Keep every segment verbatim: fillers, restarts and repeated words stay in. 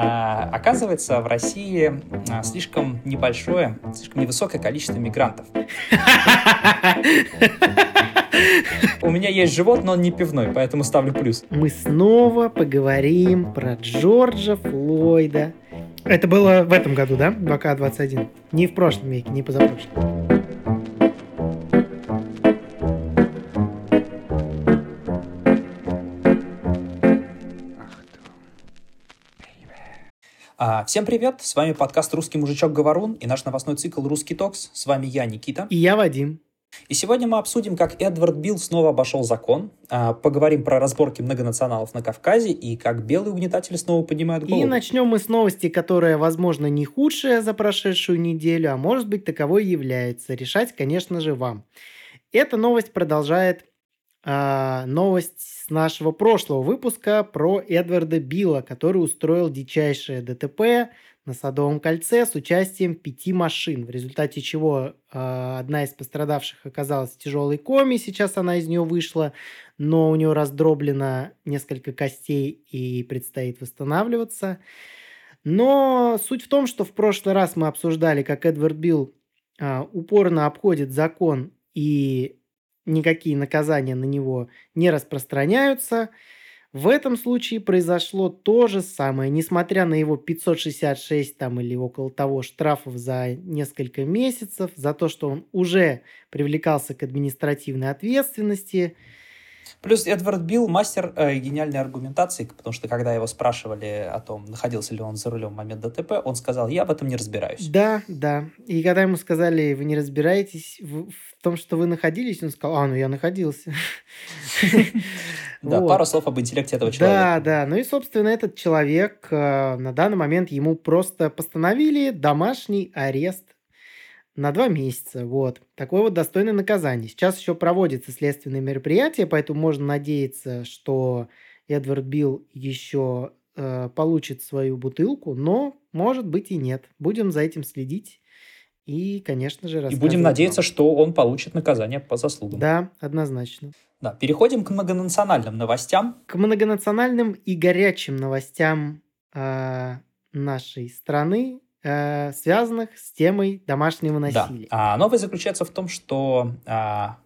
оказывается, в России слишком небольшое, слишком невысокое количество мигрантов. У меня есть живот, но он не пивной, поэтому ставлю плюс. Мы снова поговорим про Джорджа Флойда. Это было в этом году, да? двадцать двадцать один. Не в прошлом веке, не позапрошлом. Всем привет, с вами подкаст «Русский мужичок-говорун» и наш новостной цикл «Русский Токс». С вами я, Никита. И я, Вадим. И сегодня мы обсудим, как Эдвард Бил снова обошел закон, поговорим про разборки многонационалов на Кавказе и как белые угнетатели снова поднимают голову. И начнем мы с новости, которая, возможно, не худшая за прошедшую неделю, а может быть, таковой и является. Решать, конечно же, вам. Эта новость продолжает э, новость с нашего прошлого выпуска про Эдварда Била, который устроил дичайшее ДТП на Садовом кольце с участием пяти машин, в результате чего э, одна из пострадавших оказалась в тяжелой коме, сейчас она из нее вышла, но у нее раздроблено несколько костей и предстоит восстанавливаться. Но суть в том, что в прошлый раз мы обсуждали, как Эдвард Бил э, упорно обходит закон и никакие наказания на него не распространяются. В этом случае произошло то же самое. Несмотря на его пятьсот шестьдесят шесть там, или около того штрафов за несколько месяцев, за то, что он уже привлекался к административной ответственности. Плюс Эдвард Бил мастер э, гениальной аргументации, потому что когда его спрашивали о том, находился ли он за рулем в момент ДТП, он сказал, я об этом не разбираюсь. Да, да. И когда ему сказали, вы не разбираетесь в, в том, что вы находились, он сказал, а, ну я находился. Да, пару слов об интеллекте этого человека. Да, да. Ну и, собственно, этот человек, на данный момент ему просто постановили домашний арест на два месяца, вот. Такое вот достойное наказание. Сейчас еще проводятся следственные мероприятия, поэтому можно надеяться, что Эдвард Бил еще э, получит свою бутылку, но, может быть, и нет. Будем за этим следить и, конечно же, рассказывать. И будем надеяться, что он получит наказание по заслугам. Да, однозначно. Да, переходим к многонациональным новостям. К многонациональным и горячим новостям э, нашей страны, связанных с темой домашнего насилия. Да. А новость заключается в том, что а,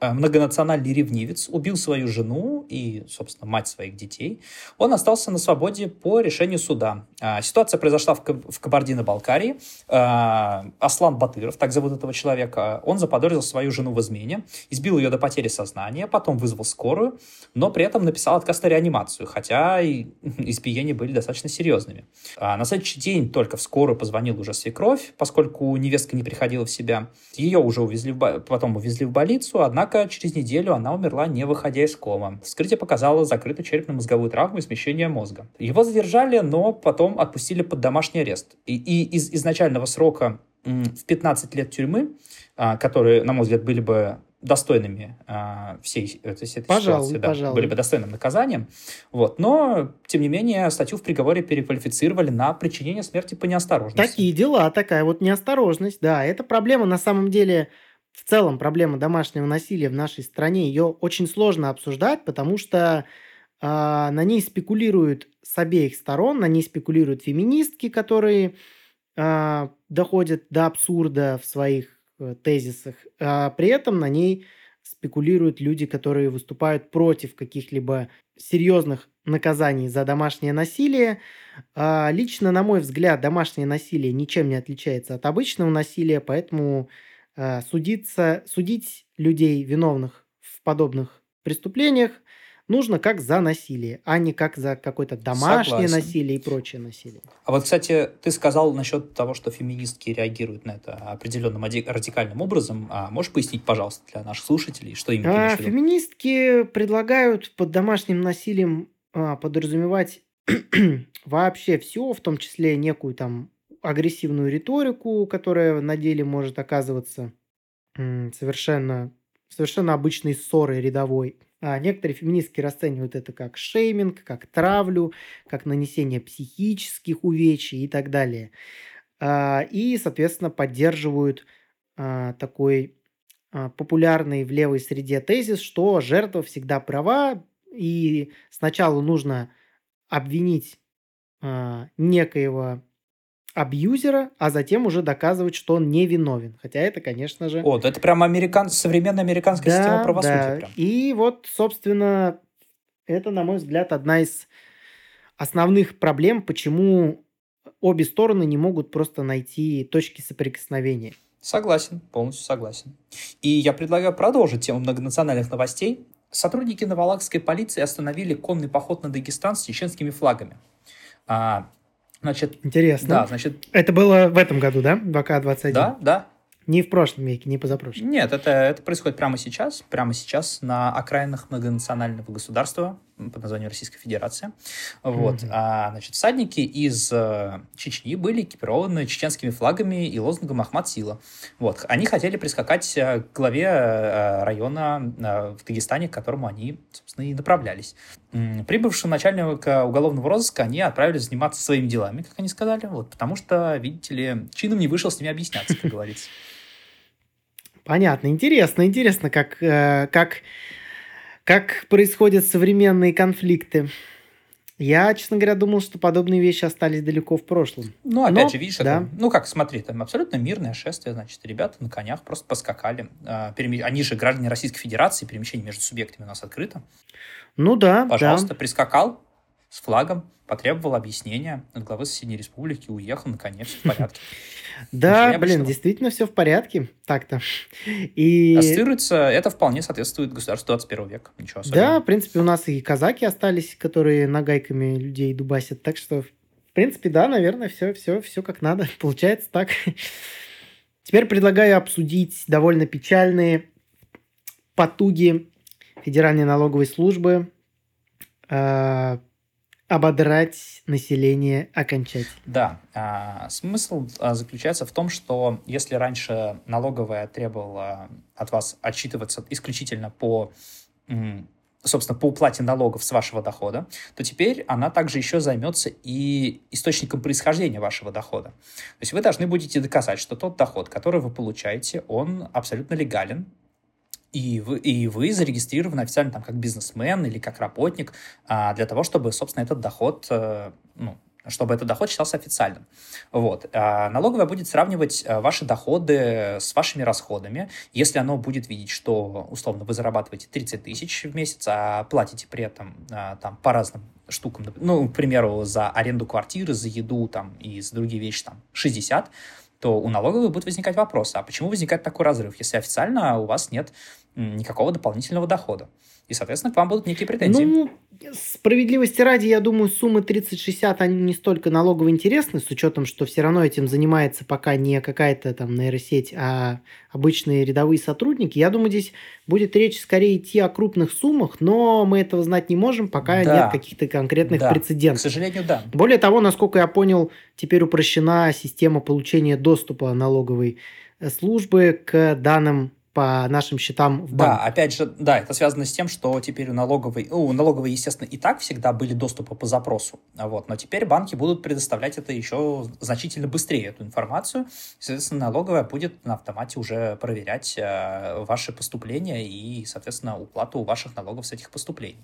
многонациональный ревнивец убил свою жену и, собственно, мать своих детей. Он остался на свободе по решению суда. А, ситуация произошла в, в Кабардино-Балкарии. А, Аслан Батыров, так зовут этого человека, он заподозрил свою жену в измене, избил ее до потери сознания, потом вызвал скорую, но при этом написал отказ на реанимацию, хотя и избиения были достаточно серьезными. А, на следующий день только в скорую позвонил уже свекровь, поскольку невестка не приходила в себя. Ее уже увезли в, потом увезли в больницу, однако через неделю она умерла, не выходя из комы. Вскрытие показало закрытую черепно-мозговую травму и смещение мозга. Его задержали, но потом отпустили под домашний арест. И, и из изначального срока в пятнадцать лет тюрьмы, которые, на мой взгляд, были бы достойными а, всей, то есть, этой пожалуй, ситуации, да, пожалуй. были бы достойным наказанием. Вот. Но, тем не менее, статью в приговоре переквалифицировали на причинение смерти по неосторожности. Такие дела, такая вот неосторожность. Да, эта проблема на самом деле... В целом, проблема домашнего насилия в нашей стране, ее очень сложно обсуждать, потому что э, на ней спекулируют с обеих сторон, на ней спекулируют феминистки, которые э, доходят до абсурда в своих э, тезисах. А при этом на ней спекулируют люди, которые выступают против каких-либо серьезных наказаний за домашнее насилие. А лично, на мой взгляд, домашнее насилие ничем не отличается от обычного насилия, поэтому... Судиться, судить людей, виновных в подобных преступлениях, нужно как за насилие, а не как за какое-то домашнее Согласен. насилие и прочее насилие. А вот, кстати, ты сказал насчет того, что феминистки реагируют на это определенным радикальным образом. А можешь пояснить, пожалуйста, для наших слушателей, что именно а, ты имеешь в виду? Феминистки предлагают под домашним насилием а, подразумевать вообще все, в том числе некую там агрессивную риторику, которая на деле может оказываться совершенно, совершенно обычной ссорой рядовой. А некоторые феминистки расценивают это как шейминг, как травлю, как нанесение психических увечий и так далее. И, соответственно, поддерживают такой популярный в левой среде тезис, что жертва всегда права, и сначала нужно обвинить э, некоего абьюзера, а затем уже доказывать, что он не виновен. Хотя это, конечно же... О, это прям американ... современная американская да, система правосудия. Да. Прям. И вот, собственно, это, на мой взгляд, одна из основных проблем, почему обе стороны не могут просто найти точки соприкосновения. Согласен, полностью согласен. И я предлагаю продолжить тему многонациональных новостей. Сотрудники Новолагской полиции остановили конный поход на Дагестан с чеченскими флагами. А, значит, интересно. Да, значит, это было в этом году, да? двадцать двадцать один? Да, да. Не в прошлом веке, не позапрошлом. Нет, это, это происходит прямо сейчас. Прямо сейчас на окраинах многонационального государства под названием Российская Федерация. Вот. Mm-hmm. А, значит, всадники из э, Чечни были экипированы чеченскими флагами и лозунгом «Ахмад сила». Вот. Они хотели прискакать к главе э, района э, в Дагестане, к которому они, собственно, и направлялись. Прибывшего начальника уголовного розыска они отправились заниматься своими делами, как они сказали, вот, потому что, видите ли, чином не вышел с ними объясняться, как говорится. Понятно. Интересно, интересно, как, как, как происходят современные конфликты. Я, честно говоря, думал, что подобные вещи остались далеко в прошлом. Ну, опять Но, же, видишь, да. это, ну как, смотри, там абсолютно мирное шествие, значит, ребята на конях просто поскакали. Они же граждане Российской Федерации, перемещение между субъектами у нас открыто. Ну да, Пожалуйста, да. прискакал с флагом, потребовал объяснения от главы соседней республики, уехал, наконец, все в порядке. Да, блин, действительно все в порядке, так-то. И... Ассоциируется, это вполне соответствует государству двадцать первого века, ничего особенного. Да, в принципе, у нас и казаки остались, которые нагайками людей дубасят, так что, в принципе, да, наверное, все, все, все как надо, получается так. Теперь предлагаю обсудить довольно печальные потуги Федеральной налоговой службы э- ободрать население окончательно. Да. А, смысл а, заключается в том, что если раньше налоговая требовала от вас отчитываться исключительно по, м, собственно, по уплате налогов с вашего дохода, то теперь она также еще займется и источником происхождения вашего дохода. То есть вы должны будете доказать, что тот доход, который вы получаете, он абсолютно легален, И вы, и вы зарегистрированы официально там как бизнесмен или как работник а, для того, чтобы, собственно, этот доход, а, ну, чтобы этот доход считался официальным. Вот. А налоговая будет сравнивать ваши доходы с вашими расходами. Если оно будет видеть, что, условно, вы зарабатываете тридцать тысяч в месяц, а платите при этом а, там, по разным штукам, ну, к примеру, за аренду квартиры, за еду там, и за другие вещи там, шестьдесят, то у налоговой будет возникать вопрос, а почему возникает такой разрыв, если официально у вас нет никакого дополнительного дохода? И, соответственно, к вам будут некие претензии. Ну, справедливости ради, я думаю, суммы тридцать шестьдесят, они не столько налогово интересны, с учетом, что все равно этим занимается пока не какая-то там нейросеть, а обычные рядовые сотрудники. Я думаю, здесь будет речь скорее идти о крупных суммах, но мы этого знать не можем, пока да. нет каких-то конкретных да. прецедентов. К сожалению, да. Более того, насколько я понял, теперь упрощена система получения доступа налоговой службы к данным по нашим счетам в банке. Да, опять же, да, это связано с тем, что теперь у налоговой, ну, у налоговой, естественно, и так всегда были доступы по запросу, вот, но теперь банки будут предоставлять это еще значительно быстрее, эту информацию, соответственно, налоговая будет на автомате уже проверять э, ваши поступления и, соответственно, уплату ваших налогов с этих поступлений.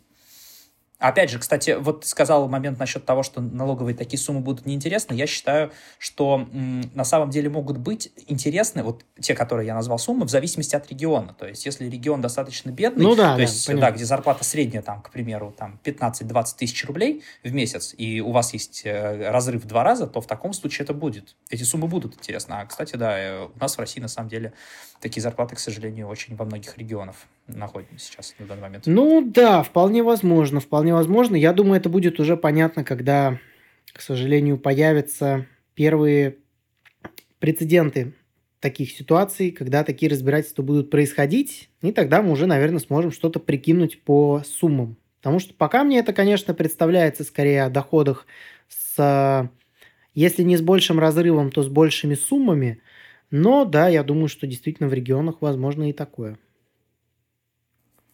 Опять же, кстати, вот сказал момент насчет того, что налоговые такие суммы будут неинтересны. Я считаю, что м, на самом деле могут быть интересны вот те, которые я назвал суммы, в зависимости от региона. То есть, если регион достаточно бедный, ну, да, то да, есть, да, где зарплата средняя, там, к примеру, там, пятнадцать-двадцать тысяч рублей в месяц, и у вас есть разрыв в два раза, то в таком случае это будет. Эти суммы будут интересны. А, кстати, да, у нас в России, на самом деле, такие зарплаты, к сожалению, очень во многих регионах находим сейчас на данный момент. Ну да, вполне возможно, вполне возможно. Я думаю, это будет уже понятно, когда, к сожалению, появятся первые прецеденты таких ситуаций, когда такие разбирательства будут происходить, и тогда мы уже, наверное, сможем что-то прикинуть по суммам. Потому что пока мне это, конечно, представляется скорее о доходах с, если не с большим разрывом, то с большими суммами, но да, я думаю, что действительно в регионах возможно и такое.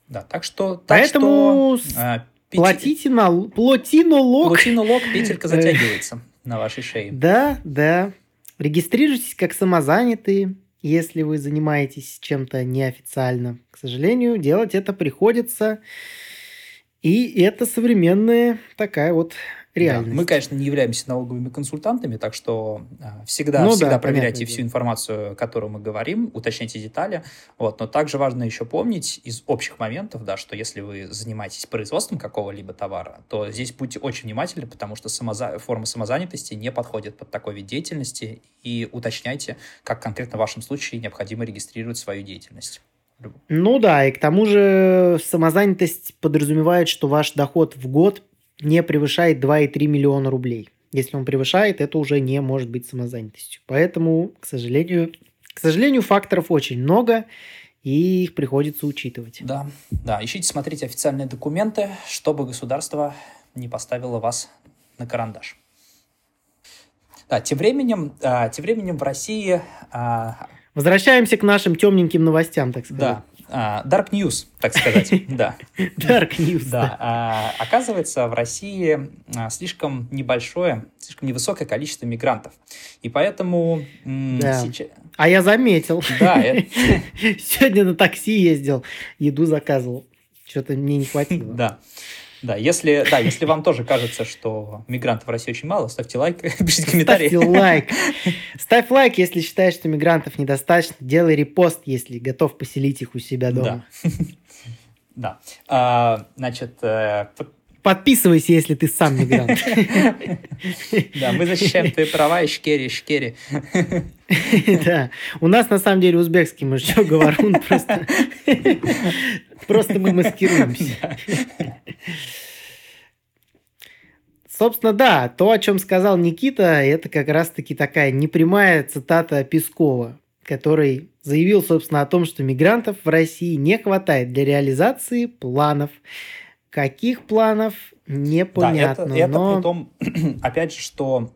Да, так что... Так Поэтому что, э, петель... платите на... плотинолог. Плотинолог, петелька затягивается на вашей шее. Да, да. Регистрируйтесь как самозанятые, если вы занимаетесь чем-то неофициально. К сожалению, делать это приходится. И это современная такая вот реальность. Да. Мы, конечно, не являемся налоговыми консультантами, так что всегда, ну, всегда да, проверяйте всю информацию, которую мы говорим, уточняйте детали. Вот. Но также важно еще помнить из общих моментов, да, что если вы занимаетесь производством какого-либо товара, то здесь будьте очень внимательны, потому что самоза... форма самозанятости не подходит под такой вид деятельности, и уточняйте, как конкретно в вашем случае необходимо регистрировать свою деятельность. Ну да, и к тому же самозанятость подразумевает, что ваш доход в год не превышает два и три миллиона рублей. Если он превышает, это уже не может быть самозанятостью. Поэтому, к сожалению, к сожалению, факторов очень много, и их приходится учитывать. Да, да. Ищите, смотрите официальные документы, чтобы государство не поставило вас на карандаш. Да, тем временем, а, тем временем в России... А... Возвращаемся к нашим темненьким новостям, так сказать. Да. Dark News, так сказать, да. Dark News, да. да. Оказывается, в России слишком небольшое, слишком невысокое количество мигрантов. И поэтому... Да. Сейчас... А я заметил. Да. Это... Сегодня на такси ездил, еду заказывал. Что-то мне не хватило. Да. Да, если, да, если вам тоже кажется, что мигрантов в России очень мало, ставьте лайк, пишите комментарии. Ставьте лайк. Ставь лайк, если считаешь, что мигрантов недостаточно. Делай репост, если готов поселить их у себя дома. Да. да. А, значит... Под... Подписывайся, если ты сам мигрант. Да, мы защищаем твои права, и шкери, и шкери. Да. У нас, на самом деле, узбекский мужичок говорун просто... Просто мы маскируемся. Собственно, да, то, о чем сказал Никита, это как раз-таки такая непрямая цитата Пескова, который заявил, собственно, о том, что мигрантов в России не хватает для реализации планов. Каких планов, непонятно. Да, это, это но... при том, опять же, что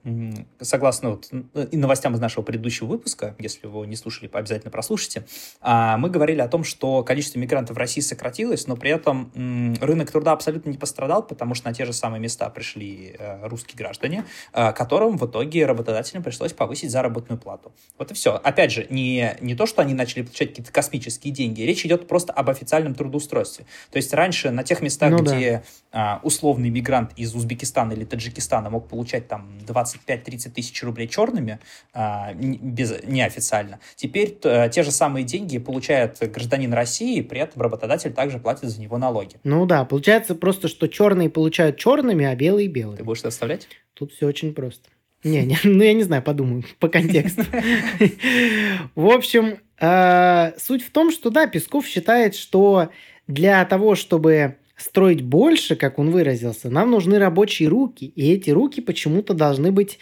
согласно вот новостям из нашего предыдущего выпуска, если вы не слушали, обязательно прослушайте, мы говорили о том, что количество мигрантов в России сократилось, но при этом рынок труда абсолютно не пострадал, потому что на те же самые места пришли русские граждане, которым в итоге работодателям пришлось повысить заработную плату. Вот и все. Опять же, не, не то, что они начали получать какие-то космические деньги, речь идет просто об официальном трудоустройстве. То есть раньше на тех местах, ну, где да. условный мигрант из Узбекистана или Таджикистана мог получать там двадцать пять - тридцать тысяч рублей черными, без, неофициально. Теперь те же самые деньги получает гражданин России, при этом работодатель также платит за него налоги. Ну да, получается просто, что черные получают черными, а белые белыми. Ты будешь это оставлять? Тут все очень просто. Не, не, ну я не знаю, подумаю по контексту. В общем, суть в том, что да, Песков считает, что для того, чтобы... строить больше, как он выразился, нам нужны рабочие руки, и эти руки почему-то должны быть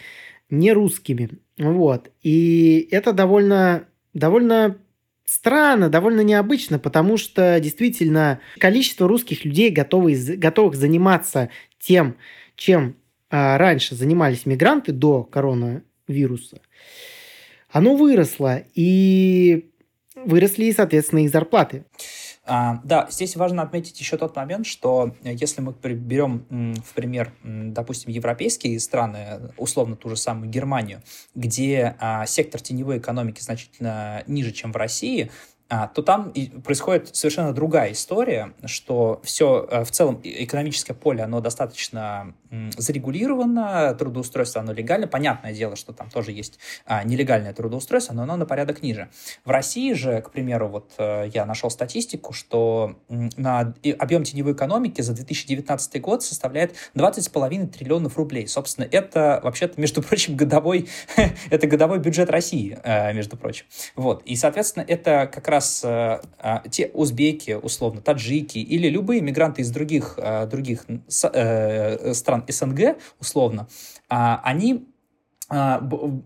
не русскими. Вот. И это довольно, довольно странно, довольно необычно, потому что действительно количество русских людей, готовых, готовых заниматься тем, чем а, раньше занимались мигранты до коронавируса, оно выросло, и выросли, соответственно, их зарплаты. А, да, здесь важно отметить еще тот момент, что если мы берем в пример, допустим, европейские страны, условно ту же самую Германию, где а, сектор теневой экономики значительно ниже, чем в России, а, то там и происходит совершенно другая история, что все а, в целом экономическое поле, оно достаточно м, зарегулировано, трудоустройство, оно легально, понятное дело, что там тоже есть а, нелегальное трудоустройство, но оно на порядок ниже. В России же, к примеру, вот а, я нашел статистику, что м, на объем теневой экономики за две тысячи девятнадцатый год составляет двадцать целых пять триллионов рублей. Собственно, это вообще-то, между прочим, годовой, это годовой бюджет России, между прочим. Вот. И, соответственно, это как раз раз э, те узбеки, условно, таджики или любые мигранты из других, э, других с, э, стран эс эн гэ, условно, э, они, э,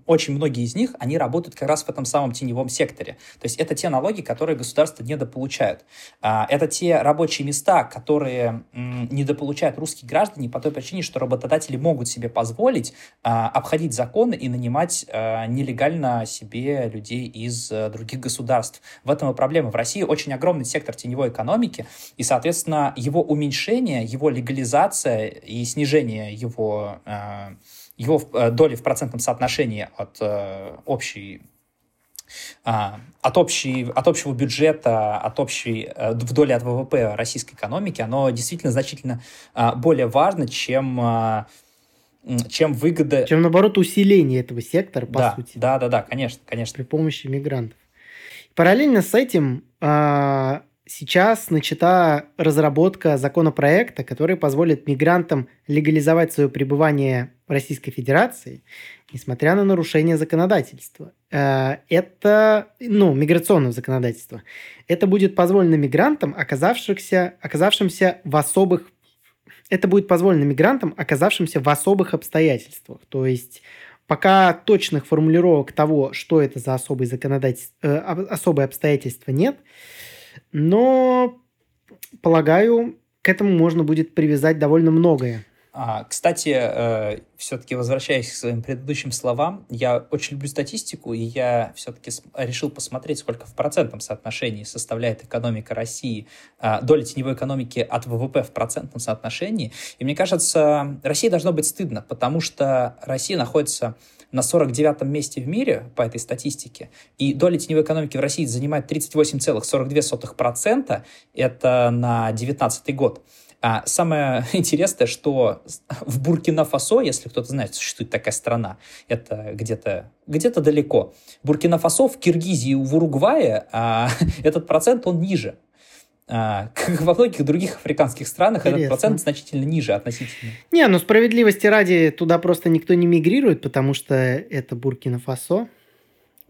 очень многие из них, они работают как раз в этом самом теневом секторе. То есть это те налоги, которые государство недополучают. Э, это те рабочие места, которые э, недополучают русские граждане по той причине, что работодатели могут себе позволить э, обходить законы и нанимать э, нелегально себе людей из э, других государств. В этом и проблема. В России очень огромный сектор теневой экономики, и, соответственно, его уменьшение, его легализация и снижение его, э, его э, доли в процентном соотношении от э, общей... От, общей, от общего бюджета, от общей, в доле от вэ вэ пэ российской экономики, оно действительно значительно более важно, чем чем выгода... Чем, наоборот, усиление этого сектора, по да, сути. Да, да, да, конечно, конечно. При помощи мигрантов. Параллельно с этим а, сейчас начата разработка законопроекта, который позволит мигрантам легализовать свое пребывание в Российской Федерации, несмотря на нарушение законодательства. А, это, ну, миграционного законодательства. Это будет позволено мигрантам, оказавшихся, оказавшимся в особых Это будет позволено мигрантам, оказавшимся в особых обстоятельствах. То есть пока точных формулировок того, что это за особые, законодатель... э, особые обстоятельства, нет. Но, полагаю, к этому можно будет привязать довольно многое. А, кстати, э, все-таки возвращаясь к своим предыдущим словам, я очень люблю статистику, и я все-таки решил посмотреть, сколько в процентном соотношении составляет экономика России, э, доля теневой экономики от ВВП в процентном соотношении. И мне кажется, России должно быть стыдно, потому что Россия находится на сорок девятом месте в мире по этой статистике, и доля теневой экономики в России занимает тридцать восемь целых сорок две сотых процента, это на девятнадцатый год. А самое интересное, что в Буркина-Фасо, если кто-то знает, существует такая страна, это где-то, где-то далеко. Буркина-Фасо, в Киргизии, в Уругвае а, этот процент, он ниже. А, как во многих других африканских странах Интересно. Этот процент значительно ниже относительно. Не, ну справедливости ради, туда просто никто не мигрирует, потому что это Буркина-Фасо.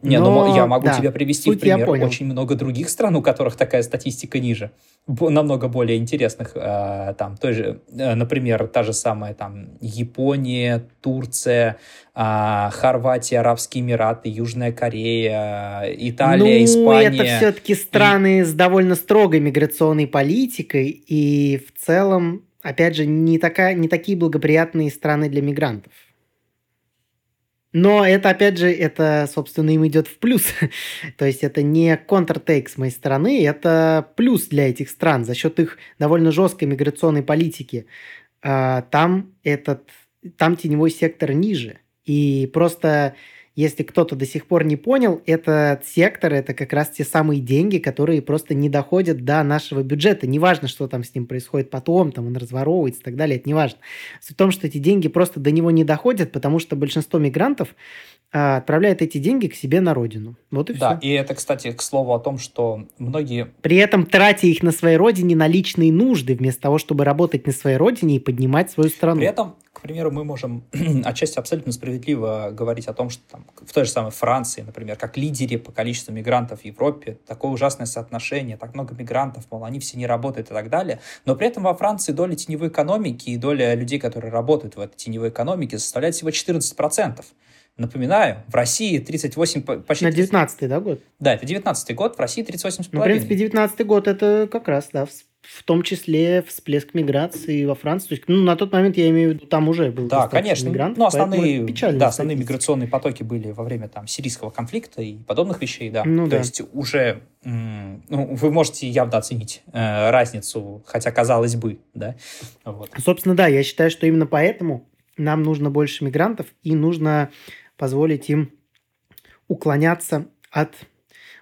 Не, но ну, я могу да, тебя привести в пример очень много других стран, у которых такая статистика ниже, намного более интересных. Э, там, той же, э, например, та же самая там, Япония, Турция, э, Хорватия, Арабские Эмираты, Южная Корея, Италия, ну, Испания. Ну, это все-таки страны и... с довольно строгой миграционной политикой, и в целом, опять же, не, такая, не такие благоприятные страны для мигрантов. Но это, опять же, это, собственно, им идет в плюс. То есть это не контртейк с моей стороны, это плюс для этих стран за счет их довольно жесткой миграционной политики. Там, этот, там теневой сектор ниже. И просто, если кто-то до сих пор не понял, этот сектор – это как раз те самые деньги, которые просто не доходят до нашего бюджета. Неважно, что там с ним происходит потом, там он разворовывается и так далее, это неважно. Суть в том, что эти деньги просто до него не доходят, потому что большинство мигрантов отправляет эти деньги к себе на родину. Вот и да, все. Да, и это, кстати, к слову о том, что многие... При этом тратя их на своей родине на личные нужды, вместо того, чтобы работать на своей родине и поднимать свою страну. При этом, к примеру, мы можем отчасти абсолютно справедливо говорить о том, что там, в той же самой Франции, например, как лидере по количеству мигрантов в Европе, такое ужасное соотношение, так много мигрантов, мол, они все не работают и так далее. Но при этом во Франции доля теневой экономики и доля людей, которые работают в этой теневой экономике, составляет всего четырнадцать процентов. Напоминаю, в России тридцать восемь... Почти на девятнадцатый, да, год? Да, это девятнадцатый год, в России тридцать восемь целых пять десятых. Ну, в принципе, девятнадцатый год – это как раз, да, в, в том числе всплеск миграции во Францию. То есть, ну, на тот момент, я имею в виду, там уже был да, конечно, мигрант. Ну, основные, да, основные миграционные потоки были во время там, сирийского конфликта и подобных вещей, да. Ну, То да. есть, уже м- ну, вы можете явно оценить э, разницу, хотя, казалось бы, да. Вот. Собственно, да, я считаю, что именно поэтому нам нужно больше мигрантов и нужно... позволить им уклоняться от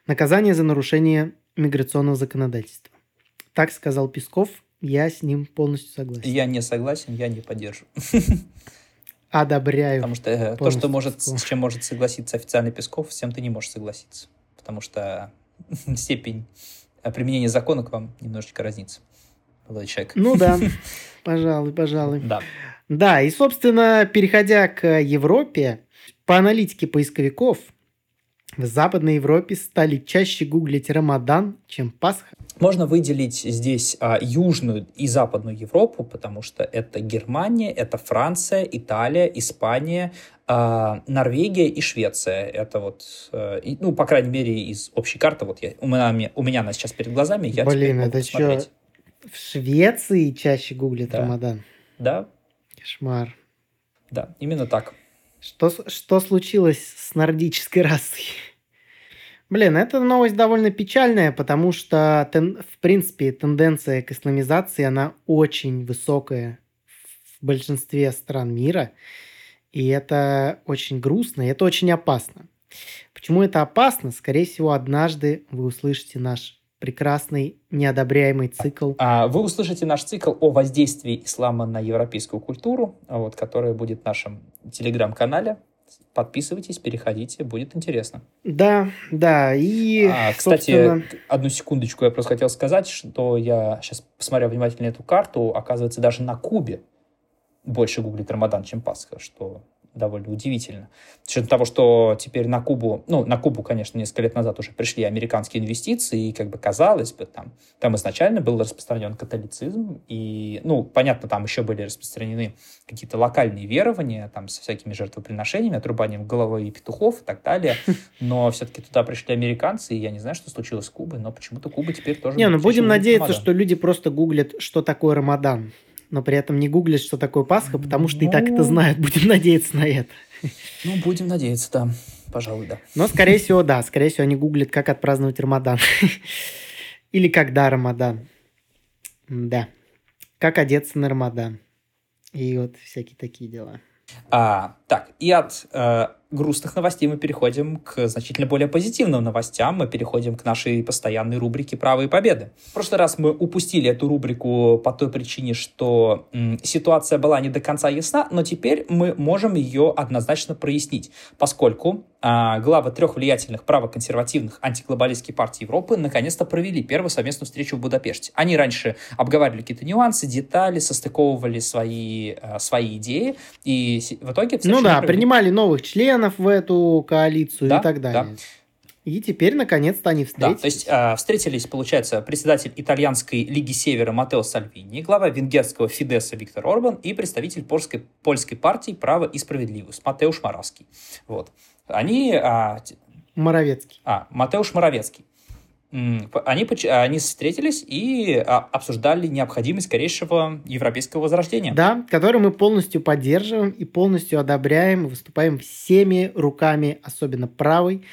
наказания за нарушение миграционного законодательства. Так сказал Песков, я с ним полностью согласен. Я не согласен, я не поддерживаю. Одобряю. Потому что то, что может, с чем может согласиться официальный Песков, с тем ты не можешь согласиться. Потому что степень применения закона к вам немножечко разнится. Ну да, пожалуй, пожалуй. Да. Да, и, собственно, переходя к Европе, по аналитике поисковиков, в Западной Европе стали чаще гуглить Рамадан, чем Пасха. Можно выделить здесь а, Южную и Западную Европу, потому что это Германия, это Франция, Италия, Испания, а, Норвегия и Швеция. Это вот, а, и, ну, по крайней мере, из общей карты. Вот я, у, меня, у меня она сейчас перед глазами, я Блин, теперь могу это посмотреть. Что, в Швеции чаще гуглит да. Рамадан? Да. Кошмар. Да, именно так. Что, что случилось с нордической расой? Блин, эта новость довольно печальная, потому что, тен, в принципе, тенденция к исламизации, она очень высокая в большинстве стран мира. И это очень грустно, и это очень опасно. Почему это опасно? Скорее всего, однажды вы услышите наш прекрасный, неодобряемый цикл. Вы услышите наш цикл о воздействии ислама на европейскую культуру, вот, который будет в нашем телеграм-канале. Подписывайтесь, переходите, будет интересно. Да, да, и... А, кстати, собственно... одну секундочку, я просто хотел сказать, что я сейчас посмотрел внимательно эту карту, оказывается, даже на Кубе больше гуглит Рамадан, чем Пасха, что довольно удивительно. С учетом того, что теперь на Кубу, ну, на Кубу, конечно, несколько лет назад уже пришли американские инвестиции, и, как бы, казалось бы, там, там изначально был распространен католицизм, и, ну, понятно, там еще были распространены какие-то локальные верования, там, со всякими жертвоприношениями, отрубанием головы и петухов и так далее, но все-таки туда пришли американцы, и я не знаю, что случилось с Кубой, но почему-то Куба теперь тоже... Не, ну, будем надеяться, что люди просто гуглят, что такое Рамадан, но при этом не гуглишь, что такое Пасха, потому что ну... и так это знают. Будем надеяться на это. Ну, будем надеяться, да. Пожалуй, да. Но, скорее всего, да. Скорее всего, они гуглят, как отпраздновать Рамадан. Или когда Рамадан. Да. Как одеться на Рамадан. И вот всякие такие дела. А, так, и от э, грустных новостей мы переходим к значительно более позитивным новостям. Мы переходим к нашей постоянной рубрике «Право и победы». В прошлый раз мы упустили эту рубрику по той причине, что м, ситуация была не до конца ясна, но теперь мы можем ее однозначно прояснить, поскольку э, главы трех влиятельных правоконсервативных антиглобалистских партий Европы наконец-то провели первую совместную встречу в Будапеште. Они раньше обговаривали какие-то нюансы, детали, состыковывали свои, э, свои идеи, и в итоге... Ну да, провели. Принимали новых членов в эту коалицию, да, и так далее. Да. И теперь, наконец-то, они встретились. Да, то есть э, встретились, получается, председатель итальянской Лиги Севера Маттео Сальвини, глава венгерского Фидеса Виктор Орбан и представитель польской, польской партии «Право и справедливость» Матеуш Моравецкий. Вот. Они... Э, Моравецкий. А, Матеуш Моравецкий. Они, они встретились и обсуждали необходимость скорейшего европейского возрождения. Да, которое мы полностью поддерживаем и полностью одобряем, выступаем всеми руками, особенно правой,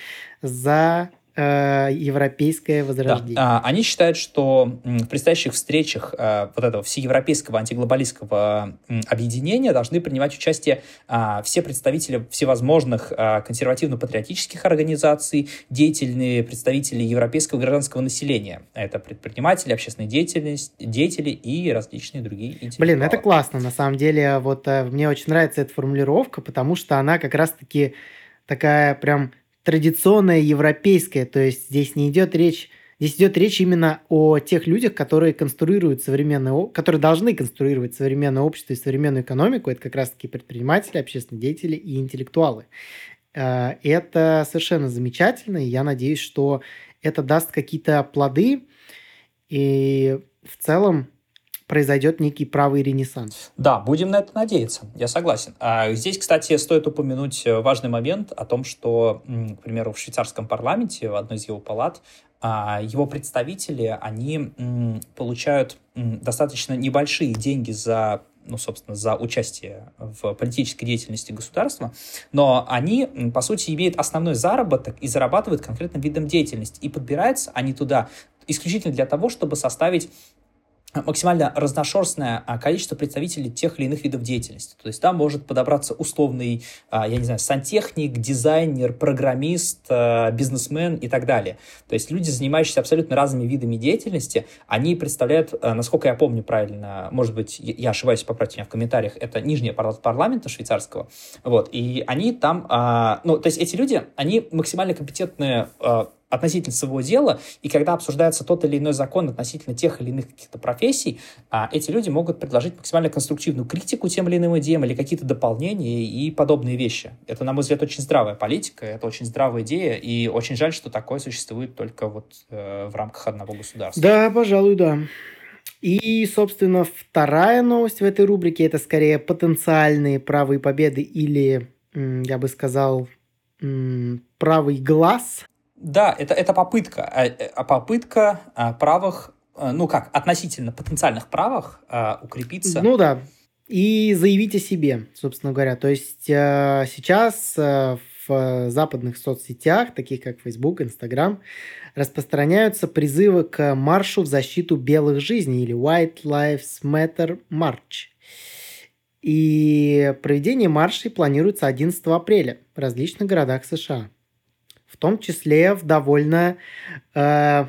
за э, европейское возрождение. Да. Они считают, что в предстоящих встречах э, вот этого всеевропейского антиглобалистского э, объединения должны принимать участие э, все представители всевозможных э, консервативно-патриотических организаций, деятельные представители европейского гражданского населения. Это предприниматели, общественные деятели и различные другие интеллектуалы. Блин, это классно, на самом деле. Вот э, мне очень нравится эта формулировка, потому что она как раз-таки такая прям... традиционная европейская, то есть здесь не идет речь, здесь идет речь именно о тех людях, которые конструируют современное, которые должны конструировать современное общество и современную экономику, это как раз-таки предприниматели, общественные деятели и интеллектуалы. Это совершенно замечательно, и я надеюсь, что это даст какие-то плоды, и в целом произойдет некий правый ренессанс. Да, будем на это надеяться, я согласен. Здесь, кстати, стоит упомянуть важный момент о том, что, к примеру, в швейцарском парламенте, в одной из его палат, его представители, они получают достаточно небольшие деньги за, ну, собственно, за участие в политической деятельности государства, но они, по сути, имеют основной заработок и зарабатывают конкретным видом деятельности. И подбираются они туда исключительно для того, чтобы составить максимально разношерстное количество представителей тех или иных видов деятельности. То есть там может подобраться условный, я не знаю, сантехник, дизайнер, программист, бизнесмен и так далее. То есть люди, занимающиеся абсолютно разными видами деятельности, они представляют, насколько я помню правильно, может быть, я ошибаюсь, поправьте меня в комментариях, это нижняя палата парламента швейцарского, вот, и они там, ну, то есть эти люди, они максимально компетентные относительно своего дела, и когда обсуждается тот или иной закон относительно тех или иных каких-то профессий, эти люди могут предложить максимально конструктивную критику тем или иным идеям или какие-то дополнения и подобные вещи. Это, на мой взгляд, очень здравая политика, это очень здравая идея, и очень жаль, что такое существует только вот в рамках одного государства. Да, пожалуй, да. И, собственно, вторая новость в этой рубрике – это скорее потенциальные правые победы или, я бы сказал, правый глаз. Да, это, это попытка, попытка правых, ну как, относительно потенциальных правых укрепиться. Ну да, и заявить о себе, собственно говоря. То есть сейчас в западных соцсетях, таких как Facebook, Instagram, распространяются призывы к маршу в защиту белых жизней или White Lives Matter March. И проведение маршей планируется одиннадцатого апреля в различных городах США. В том числе в довольно э,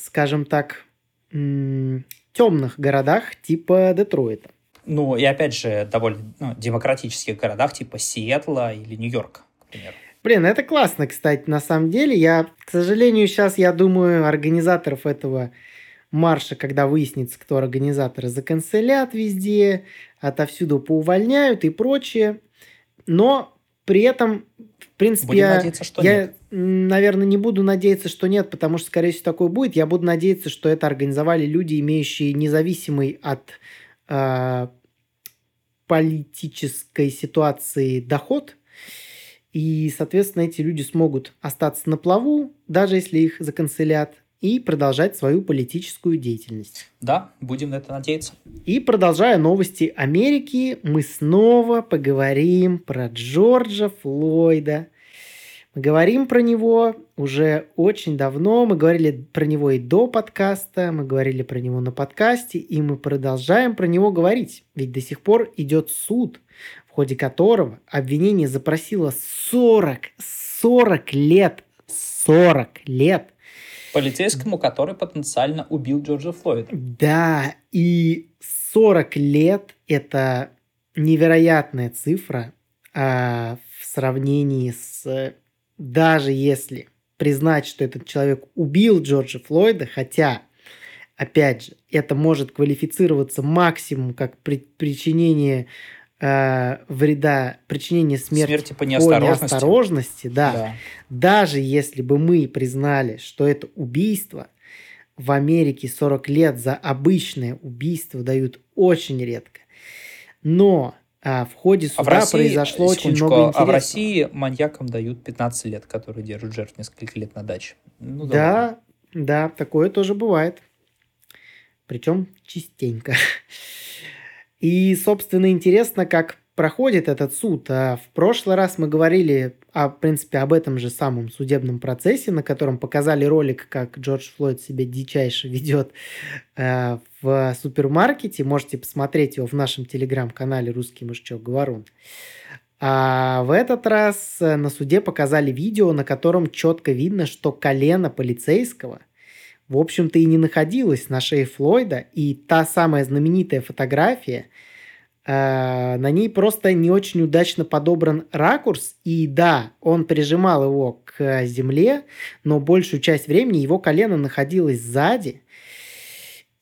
скажем так, темных городах типа Детройта. Ну, и опять же, довольно ну, демократических городах типа Сиэтла или Нью-Йорка, к примеру. Блин, это классно, кстати, на самом деле. Я, к сожалению, сейчас, я думаю, организаторов этого марша, когда выяснится, кто организаторы, законцелят везде, отовсюду поувольняют и прочее. Но при этом, в принципе, я, надеяться, что я наверное, не буду надеяться, что нет, потому что, скорее всего, такое будет. Я буду надеяться, что это организовали люди, имеющие независимый от э, политической ситуации доход. И, соответственно, эти люди смогут остаться на плаву, даже если их законцелят, и продолжать свою политическую деятельность. Да, будем на это надеяться. И продолжая новости Америки, мы снова поговорим про Джорджа Флойда. Мы говорим про него уже очень давно, мы говорили про него и до подкаста, мы говорили про него на подкасте, и мы продолжаем про него говорить. Ведь до сих пор идет суд, в ходе которого обвинение запросило сорок лет полицейскому, который потенциально убил Джорджа Флойда. Да, и сорок лет – это невероятная цифра а, в сравнении с… Даже если признать, что этот человек убил Джорджа Флойда, хотя, опять же, это может квалифицироваться максимум как при, причинение э, вреда, причинение смерти, смерти по неосторожности. По неосторожности да. Да. Даже если бы мы признали, что это убийство, в Америке сорок лет за обычное убийство дают очень редко. Но... А в ходе суда а в России, произошло очень много интересного. А в России маньякам дают пятнадцать лет, которые держат жертв несколько лет на даче. Ну, да, да, такое тоже бывает. Причем частенько. И, собственно, интересно, как проходит этот суд. В прошлый раз мы говорили, о, в принципе, об этом же самом судебном процессе, на котором показали ролик, как Джордж Флойд себя дичайше ведет э, в супермаркете. Можете посмотреть его в нашем телеграм-канале «Русский мужичок Говорун». А в этот раз на суде показали видео, на котором четко видно, что колено полицейского, в общем-то, и не находилось на шее Флойда. И та самая знаменитая фотография, на ней просто не очень удачно подобран ракурс, и да, он прижимал его к земле, но большую часть времени его колено находилось сзади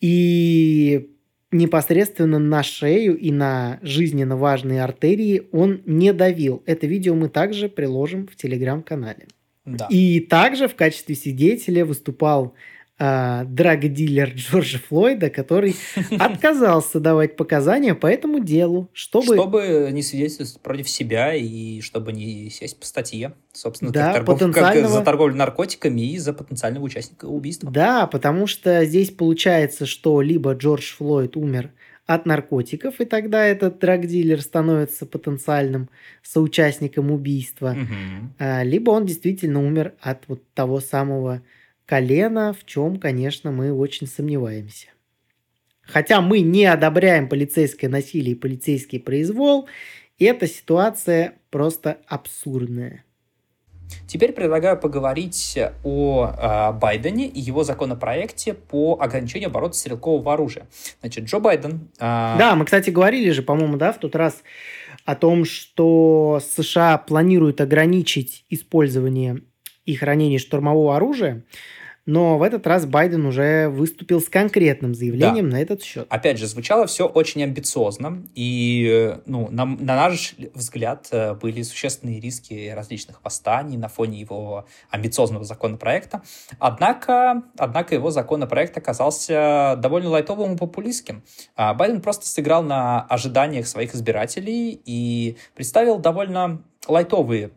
и непосредственно на шею и на жизненно важные артерии он не давил. Это видео мы также приложим в телеграм-канале. Да. И также в качестве свидетеля выступал драг-дилер Джорджа Флойда, который отказался давать показания по этому делу, чтобы... Чтобы не свидетельствовать против себя и чтобы не сесть по статье, собственно, да, как, торгов... потенциального... как за торговлю наркотиками и за потенциального участника убийства. Да, потому что здесь получается, что либо Джордж Флойд умер от наркотиков, и тогда этот драг-дилер становится потенциальным соучастником убийства, угу. либо он действительно умер от вот того самого... колено, в чем, конечно, мы очень сомневаемся. Хотя мы не одобряем полицейское насилие и полицейский произвол, эта ситуация просто абсурдная. Теперь предлагаю поговорить о э, Байдене и его законопроекте по ограничению оборота стрелкового оружия. Значит, Джо Байден... Э... Да, мы, кстати, говорили же, по-моему, да, в тот раз о том, что США планируют ограничить использование и хранение штурмового оружия, но в этот раз Байден уже выступил с конкретным заявлением да. на этот счет. Опять же, звучало все очень амбициозно, и, ну, на, на наш взгляд, были существенные риски различных восстаний на фоне его амбициозного законопроекта. Однако, однако его законопроект оказался довольно лайтовым и популистским. Байден просто сыграл на ожиданиях своих избирателей и представил довольно лайтовые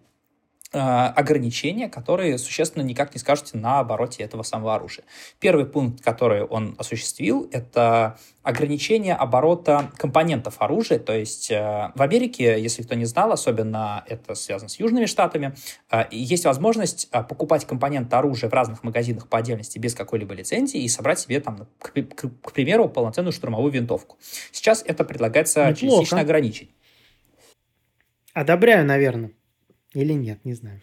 ограничения, которые существенно никак не скажутся на обороте этого самого оружия. Первый пункт, который он осуществил, это ограничение оборота компонентов оружия. То есть в Америке, если кто не знал, особенно это связано с Южными Штатами, есть возможность покупать компоненты оружия в разных магазинах по отдельности без какой-либо лицензии и собрать себе, там, к примеру, полноценную штурмовую винтовку. Сейчас это предлагается Неплохо. частично ограничить. Одобряю, наверное. Или нет, не знаю.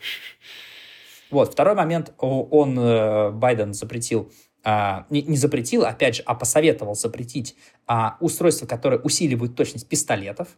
Вот, второй момент. Он, Байден, запретил а, не, не запретил, опять же, а посоветовал запретить а, устройства, которые усиливают точность пистолетов.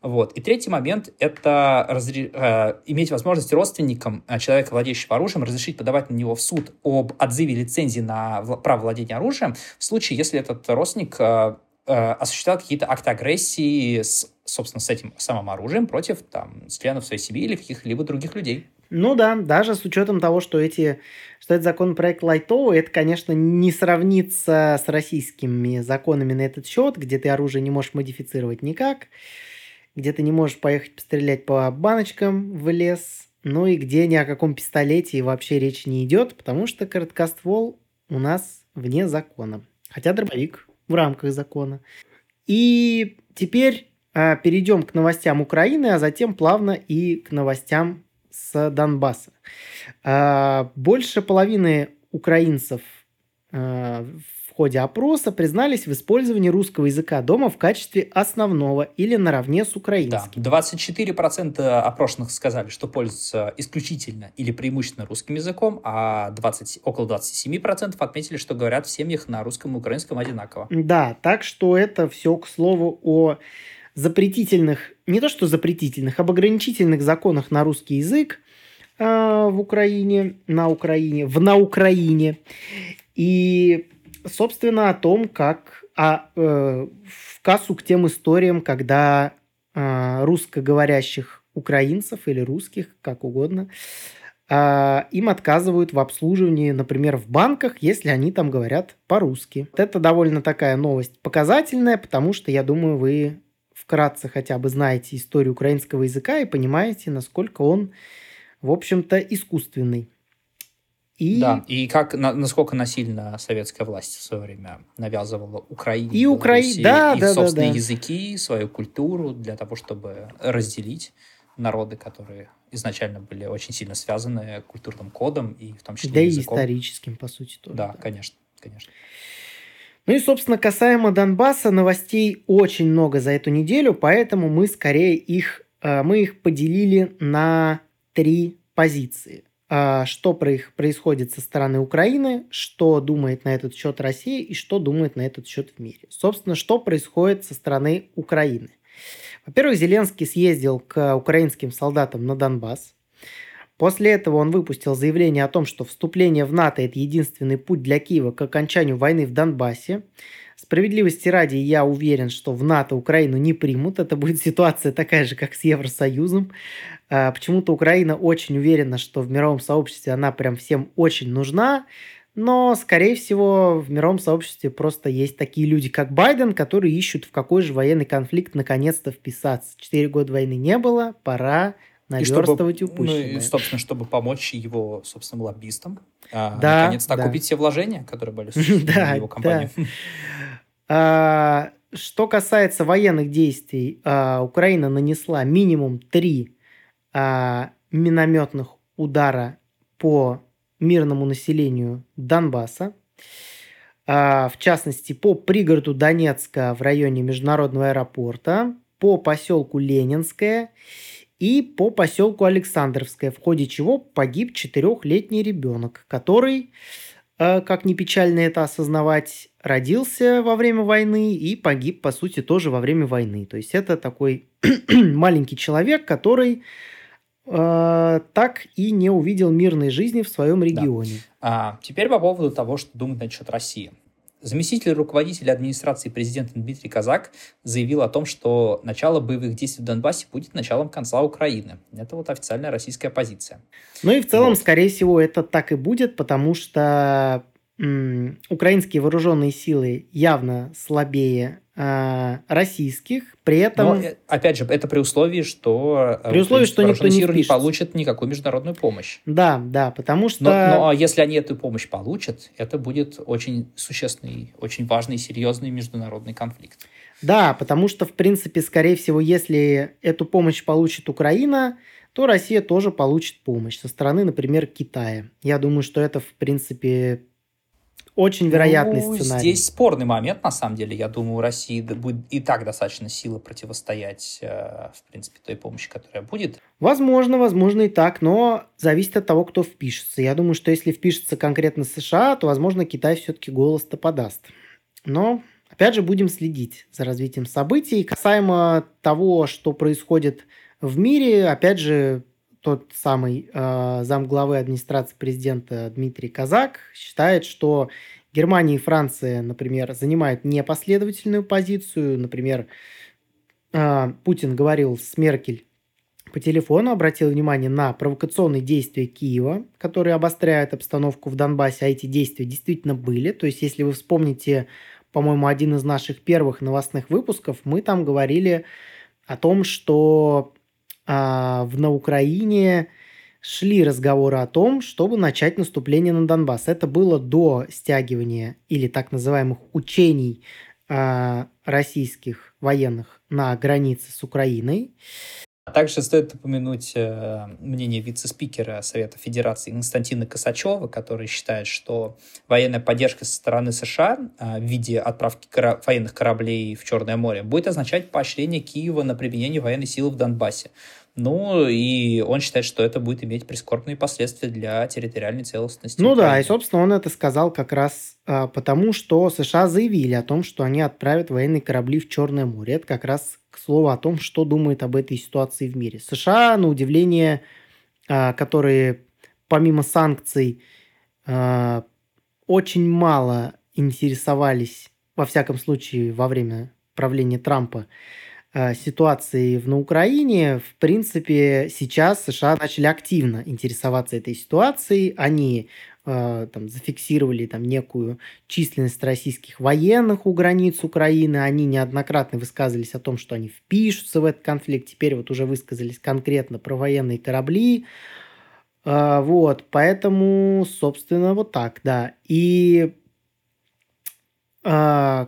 Вот. И третий момент – это разре... а, иметь возможность родственникам а, человека, владеющего оружием, разрешить подавать на него в суд об отзыве лицензии на в... право владения оружием в случае, если этот родственник а, а, осуществлял какие-то акты агрессии, с, собственно, с этим самым оружием против там, членов своей семьи или каких-либо других людей. Ну да, даже с учетом того, что, эти, что этот законопроект лайтовый, это, конечно, не сравнится с российскими законами на этот счет, где ты оружие не можешь модифицировать никак, где ты не можешь поехать пострелять по баночкам в лес, ну и где ни о каком пистолете вообще речь не идет, потому что короткоствол у нас вне закона, хотя дробовик в рамках закона. И теперь а, перейдем к новостям Украины, а затем плавно и к новостям с Донбасса. Больше половины украинцев в ходе опроса признались в использовании русского языка дома в качестве основного или наравне с украинским. Да, двадцать четыре процента опрошенных сказали, что пользуются исключительно или преимущественно русским языком, а двадцать, около двадцать семь процентов отметили, что говорят в семьях на русском и украинском одинаково. Да, так что это все, к слову, о... запретительных, не то что запретительных, об ограничительных законах на русский язык э, в Украине, на Украине, в на Украине. И, собственно, о том, как а, э, в кассу к тем историям, когда э, русскоговорящих украинцев или русских, как угодно, э, им отказывают в обслуживании, например, в банках, если они там говорят по-русски. Это довольно такая новость показательная, потому что, я думаю, вы... вкратце хотя бы знаете историю украинского языка и понимаете, насколько он, в общем-то, искусственный. И... Да, и как, на, насколько насильно советская власть в свое время навязывала Украине и, Укра... да, и да, собственные да, да. языки, свою культуру для того, чтобы разделить народы, которые изначально были очень сильно связаны культурным кодом и в том числе да языком. Да и историческим, по сути, тоже. Да, да. конечно, конечно. Ну и, собственно, касаемо Донбасса, новостей очень много за эту неделю, поэтому мы скорее их, мы их поделили на три позиции. Что происходит со стороны Украины, что думает на этот счет Россия и что думает на этот счет в мире. Собственно, что происходит со стороны Украины. Во-первых, Зеленский съездил к украинским солдатам на Донбасс. После этого он выпустил заявление о том, что вступление в НАТО – это единственный путь для Киева к окончанию войны в Донбассе. Справедливости ради, я уверен, что в НАТО Украину не примут. Это будет ситуация такая же, как с Евросоюзом. Почему-то Украина очень уверена, что в мировом сообществе она прям всем очень нужна. Но, скорее всего, в мировом сообществе просто есть такие люди, как Байден, которые ищут, в какой же военный конфликт наконец-то вписаться. Четыре года войны не было, пора... И чтобы, ну, и, собственно, чтобы помочь его, собственно, лоббистам, да, а, наконец-то да. купить все вложения, которые были в его компании. Что касается военных действий, Украина нанесла минимум три минометных удара по мирному населению Донбасса. В частности, по пригороду Донецка в районе международного аэропорта, по поселку Ленинское и по поселку Александровское, в ходе чего погиб четырехлетний ребенок, который, как ни печально это осознавать, родился во время войны и погиб, по сути, тоже во время войны. То есть это такой маленький человек, который э, так и не увидел мирной жизни в своем регионе. Да. А теперь по поводу того, что думает насчет России. Заместитель руководителя администрации президента Дмитрий Казак заявил о том, что начало боевых действий в Донбассе будет началом конца Украины. Это вот официальная российская позиция. Ну и в целом, вот. скорее всего, это так и будет, потому что м- украинские вооруженные силы явно слабее э- российских. При этом... Но, опять же, это при условии, что, при условии, что вооруженные никто силы не, не получат никакую международную помощь. Да, да, потому что... Но, но если они эту помощь получат, это будет очень существенный, очень важный, серьезный международный конфликт. Да, потому что, в принципе, скорее всего, если эту помощь получит Украина, то Россия тоже получит помощь со стороны, например, Китая. Я думаю, что это, в принципе... Очень вероятный ну, сценарий. Здесь спорный момент, на самом деле. Я думаю, у России будет и так достаточно силы противостоять, в принципе, той помощи, которая будет. Возможно, возможно и так, но зависит от того, кто впишется. Я думаю, что если впишется конкретно США, то, возможно, Китай все-таки голос-то подаст. Но, опять же, будем следить за развитием событий. Касаемо того, что происходит в мире, опять же, тот самый э, замглавы администрации президента Дмитрий Казак считает, что Германия и Франция, например, занимают непоследовательную позицию. Например, э, Путин говорил с Меркель по телефону, обратил внимание на провокационные действия Киева, которые обостряют обстановку в Донбассе, а эти действия действительно были. То есть, если вы вспомните, по-моему, один из наших первых новостных выпусков, мы там говорили о том, что в на Украине шли разговоры о том, чтобы начать наступление на Донбасс. Это было до стягивания или так называемых учений э, российских военных на границе с Украиной. Также стоит упомянуть мнение вице-спикера Совета Федерации Константина Косачева, который считает, что военная поддержка со стороны США в виде отправки кора- военных кораблей в Черное море будет означать поощрение Киева на применение военной силы в Донбассе. Ну, и он считает, что это будет иметь прискорбные последствия для территориальной целостности. Ну Украины. Да, и, собственно, он это сказал как раз а, потому, что США заявили о том, что они отправят военные корабли в Черное море. Это как раз к слову о том, что думает об этой ситуации в мире. США, на удивление, а, которые помимо санкций а, очень мало интересовались, во всяком случае, во время правления Трампа, ситуации на Украине, в принципе, сейчас США начали активно интересоваться этой ситуацией. Они э, там, зафиксировали там, некую численность российских военных у границ Украины. Они неоднократно высказывались о том, что они впишутся в этот конфликт. Теперь вот уже высказались конкретно про военные корабли. Э, вот, поэтому, собственно, вот так, да. И э,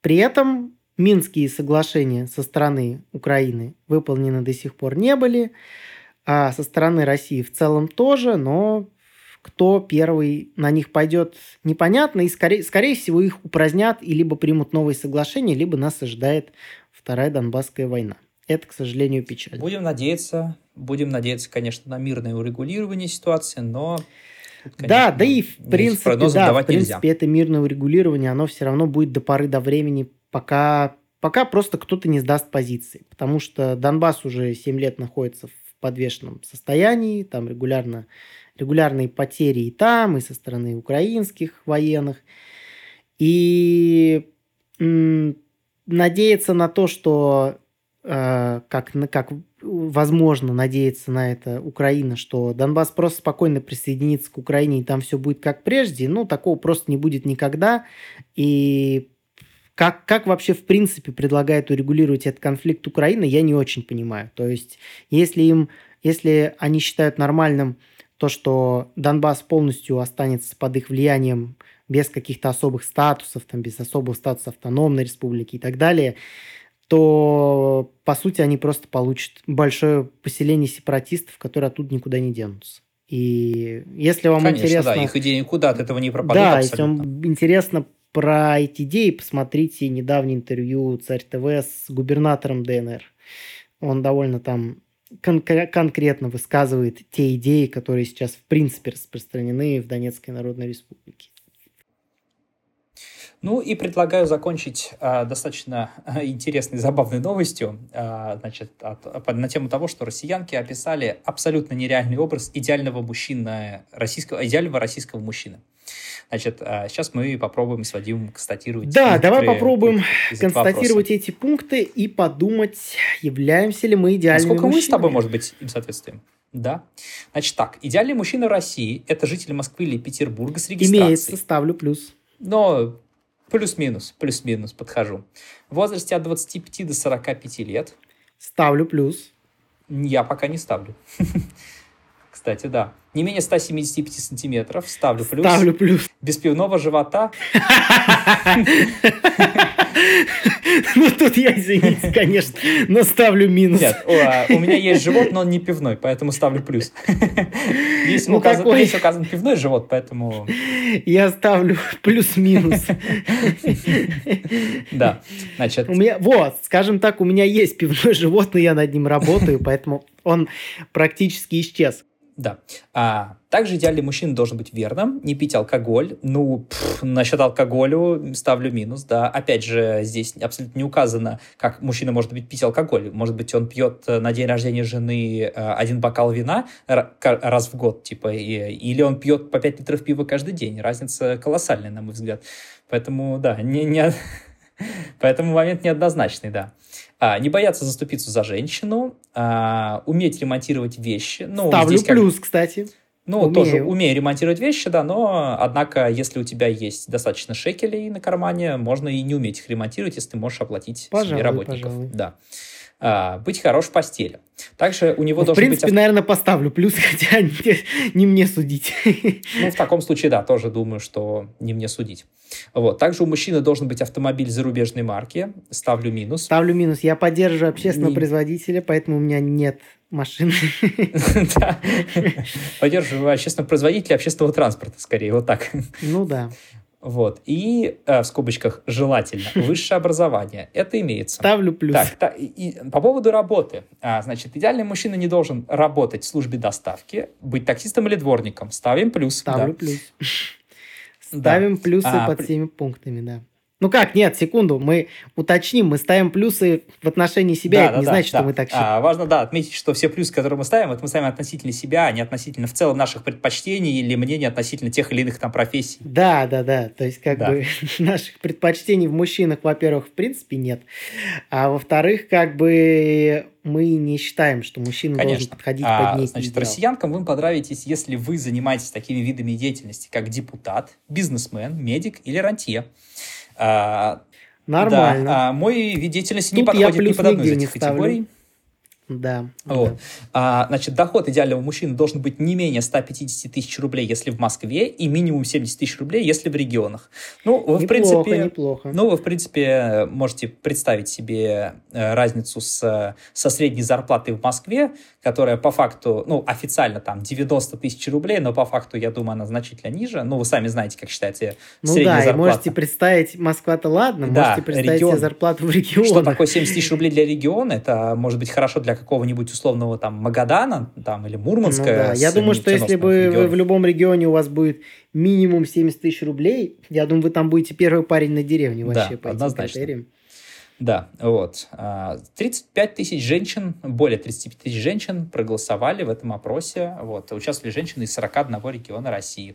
при этом Минские соглашения со стороны Украины выполнены до сих пор не были, а со стороны России в целом тоже, но кто первый на них пойдет, непонятно, и скорее, скорее всего их упразднят и либо примут новые соглашения, либо нас ожидает вторая Донбасская война. Это, к сожалению, печально. Будем надеяться, будем надеяться, конечно, на мирное урегулирование ситуации, но... Конечно, да, да и в принципе, да, в принципе это мирное урегулирование, оно все равно будет до поры до времени, пока, пока просто кто-то не сдаст позиции. Потому что Донбасс уже семь лет находится в подвешенном состоянии, там регулярно, регулярные потери и там, и со стороны украинских военных. И м- надеяться на то, что, э, как, как возможно, надеяться на это Украина, что Донбасс просто спокойно присоединится к Украине, и там все будет как прежде, ну, такого просто не будет никогда. И... Как, как вообще, в принципе, предлагает урегулировать этот конфликт Украина, я не очень понимаю. То есть, если, им, если они считают нормальным то, что Донбасс полностью останется под их влиянием без каких-то особых статусов, там, без особого статуса автономной республики и так далее, то, по сути, они просто получат большое поселение сепаратистов, которые оттуда никуда не денутся. И если вам Конечно, интересно... Конечно, да, их идеи никуда от этого не пропадут да, абсолютно. Да, если вам интересно... Про эти идеи посмотрите недавнее интервью Царь ТВ с губернатором ДНР. Он довольно там кон- конкретно высказывает те идеи, которые сейчас в принципе распространены в Донецкой Народной Республике. Ну и предлагаю закончить а, достаточно интересной, забавной новостью а, значит, от, на тему того, что россиянки описали абсолютно нереальный образ идеального мужчины, российского, идеального российского мужчины. Значит, сейчас мы попробуем с Вадимом констатировать. Да, давай попробуем констатировать эти пункты и подумать, являемся ли мы идеальными мужчинами. Насколько мы с тобой, может быть, им соответствуем? Да. Значит так, идеальный мужчина России – это житель Москвы или Петербурга с регистрацией. Имеется, ставлю плюс. Но плюс-минус, плюс-минус подхожу. В возрасте от двадцати пяти до сорока пяти лет. Ставлю плюс. Я пока не ставлю. Кстати, да. Не менее ста семидесяти пяти сантиметров. Ставлю плюс. Ставлю плюс. Без пивного живота. Ну, тут я, извините, конечно, но ставлю минус. Нет, у меня есть живот, но он не пивной, поэтому ставлю плюс. Здесь указан пивной живот, поэтому... Я ставлю плюс-минус. Да, значит... Вот, скажем так, у меня есть пивной живот, но я над ним работаю, поэтому он практически исчез. Да. А, также идеальный мужчина должен быть верным, не пить алкоголь. Ну, пфф, насчет алкоголя ставлю минус, да. Опять же, здесь абсолютно не указано, как мужчина может быть пить алкоголь. Может быть, он пьет на день рождения жены один бокал вина раз в год, типа, или он пьет по пять литров пива каждый день. Разница колоссальная, на мой взгляд. Поэтому, да, не... не... Поэтому момент неоднозначный, да. А, не бояться заступиться за женщину, а, уметь ремонтировать вещи. Ну, ставлю здесь как... плюс, кстати. Ну, умею. Тоже умею ремонтировать вещи, да, но, однако, если у тебя есть достаточно шекелей на кармане, можно и не уметь их ремонтировать, если ты можешь оплатить пожалуй, себе работников. Пожалуй. Да. А, быть хорош в постели. Также у него ну, должен быть... В принципе, быть... наверное, поставлю плюс, хотя не, не мне судить. Ну, в таком случае, да, тоже думаю, что не мне судить. Вот. Также у мужчины должен быть автомобиль зарубежной марки. Ставлю минус. Ставлю минус. Я поддерживаю общественного не... производителя, поэтому у меня нет машины. Да. Поддерживаю общественного производителя общественного транспорта, скорее, вот так. Ну, да. Вот. И, э, в скобочках, желательно, высшее образование. Это имеется. Ставлю плюс. Так, та, и, по поводу работы. А, значит, идеальный мужчина не должен работать в службе доставки, быть таксистом или дворником. Ставим плюс. Ставлю да. плюс. Ставим да. плюсы а, под всеми пунктами, да. Ну как, нет, секунду, мы уточним, мы ставим плюсы в отношении себя, да, это да, не да, значит, да. что мы так считаем. А, важно, да, отметить, что все плюсы, которые мы ставим, это мы ставим относительно себя, а не относительно в целом наших предпочтений или мнений относительно тех или иных там профессий. Да, да, да, то есть как да. бы наших предпочтений в мужчинах, во-первых, в принципе нет, а во-вторых, как бы... мы не считаем, что мужчина Конечно. должен подходить а, под ней. Значит, идеал. Россиянкам вы понравитесь, если вы занимаетесь такими видами деятельности, как депутат, бизнесмен, медик или рантье. А, Нормально. Да, а мой вид деятельности Тут не подходит ни под одну из этих категорий. Да. Вот. Да. А, значит, доход идеального мужчины должен быть не менее сто пятьдесят тысяч рублей, если в Москве, и минимум семьдесят тысяч рублей, если в регионах. Ну, вы, неплохо, в принципе, неплохо. Ну, вы, в принципе, можете представить себе разницу с, со средней зарплатой в Москве, которая по факту, ну, официально там девяносто тысяч рублей, но по факту, я думаю, она значительно ниже. Ну, вы сами знаете, как считаете, ну, средняя да, зарплата. Ну да, можете представить, Москва-то ладно, да, можете представить регион. себе зарплату в регионах. Что такое семьдесят тысяч рублей для региона? Это может быть хорошо для какого-нибудь условного там Магадана там, или Мурманска. Ну, да. Я думаю, что если бы вы в любом регионе у вас будет минимум семьдесят тысяч рублей, я думаю, вы там будете первый парень на деревне вообще да, по этим критериям. Да, вот. тридцать пять тысяч женщин, более тридцать пять тысяч женщин проголосовали в этом опросе. Вот. Участвовали женщины из сорока одного региона России.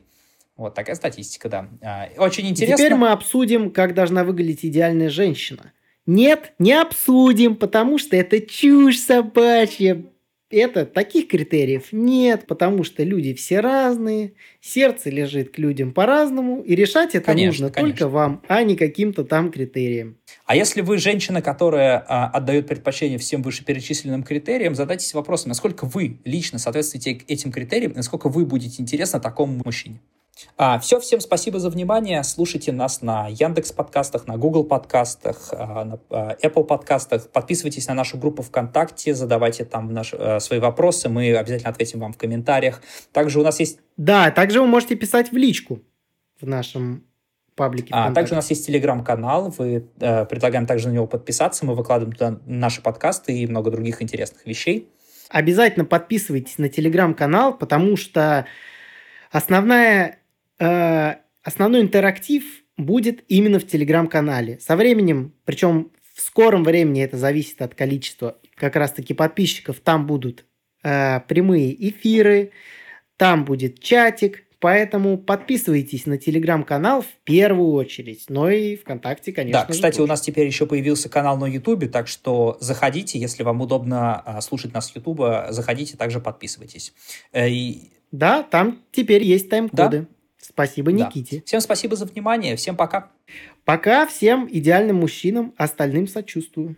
Вот такая статистика, да. Очень интересно. Теперь мы обсудим, как должна выглядеть идеальная женщина. Нет, не обсудим, потому что это чушь собачья. Это таких критериев нет, потому что люди все разные, сердце лежит к людям по-разному, и решать это конечно, нужно конечно. только вам, а не каким-то там критериям. А если вы женщина, которая а, отдает предпочтение всем вышеперечисленным критериям, задайтесь вопросом, насколько вы лично соответствуете этим критериям, насколько вы будете интересны такому мужчине. А, все, всем спасибо за внимание. Слушайте нас на Яндекс.Подкастах, на Google подкастах, на Apple подкастах. Подписывайтесь на нашу группу ВКонтакте, задавайте там наш, свои вопросы, мы обязательно ответим вам в комментариях. Также у нас есть... Да, также вы можете писать в личку в нашем... паблике. А, также у нас есть телеграм-канал, вы, э, предлагаем также на него подписаться, мы выкладываем туда наши подкасты и много других интересных вещей. Обязательно подписывайтесь на телеграм-канал, потому что основная, э, основной интерактив будет именно в телеграм-канале. Со временем, причем в скором времени, это зависит от количества как раз-таки подписчиков, там будут э, прямые эфиры, там будет чатик. Поэтому подписывайтесь на телеграм-канал в первую очередь, но и ВКонтакте, конечно. Да, кстати, у нас теперь еще появился канал на Ютубе, так что заходите, если вам удобно слушать нас с Ютуба, заходите, также подписывайтесь. И... Да, там теперь есть тайм-коды. Да? Спасибо, Никите. Да. Всем спасибо за внимание, всем пока. Пока всем идеальным мужчинам, остальным сочувствую.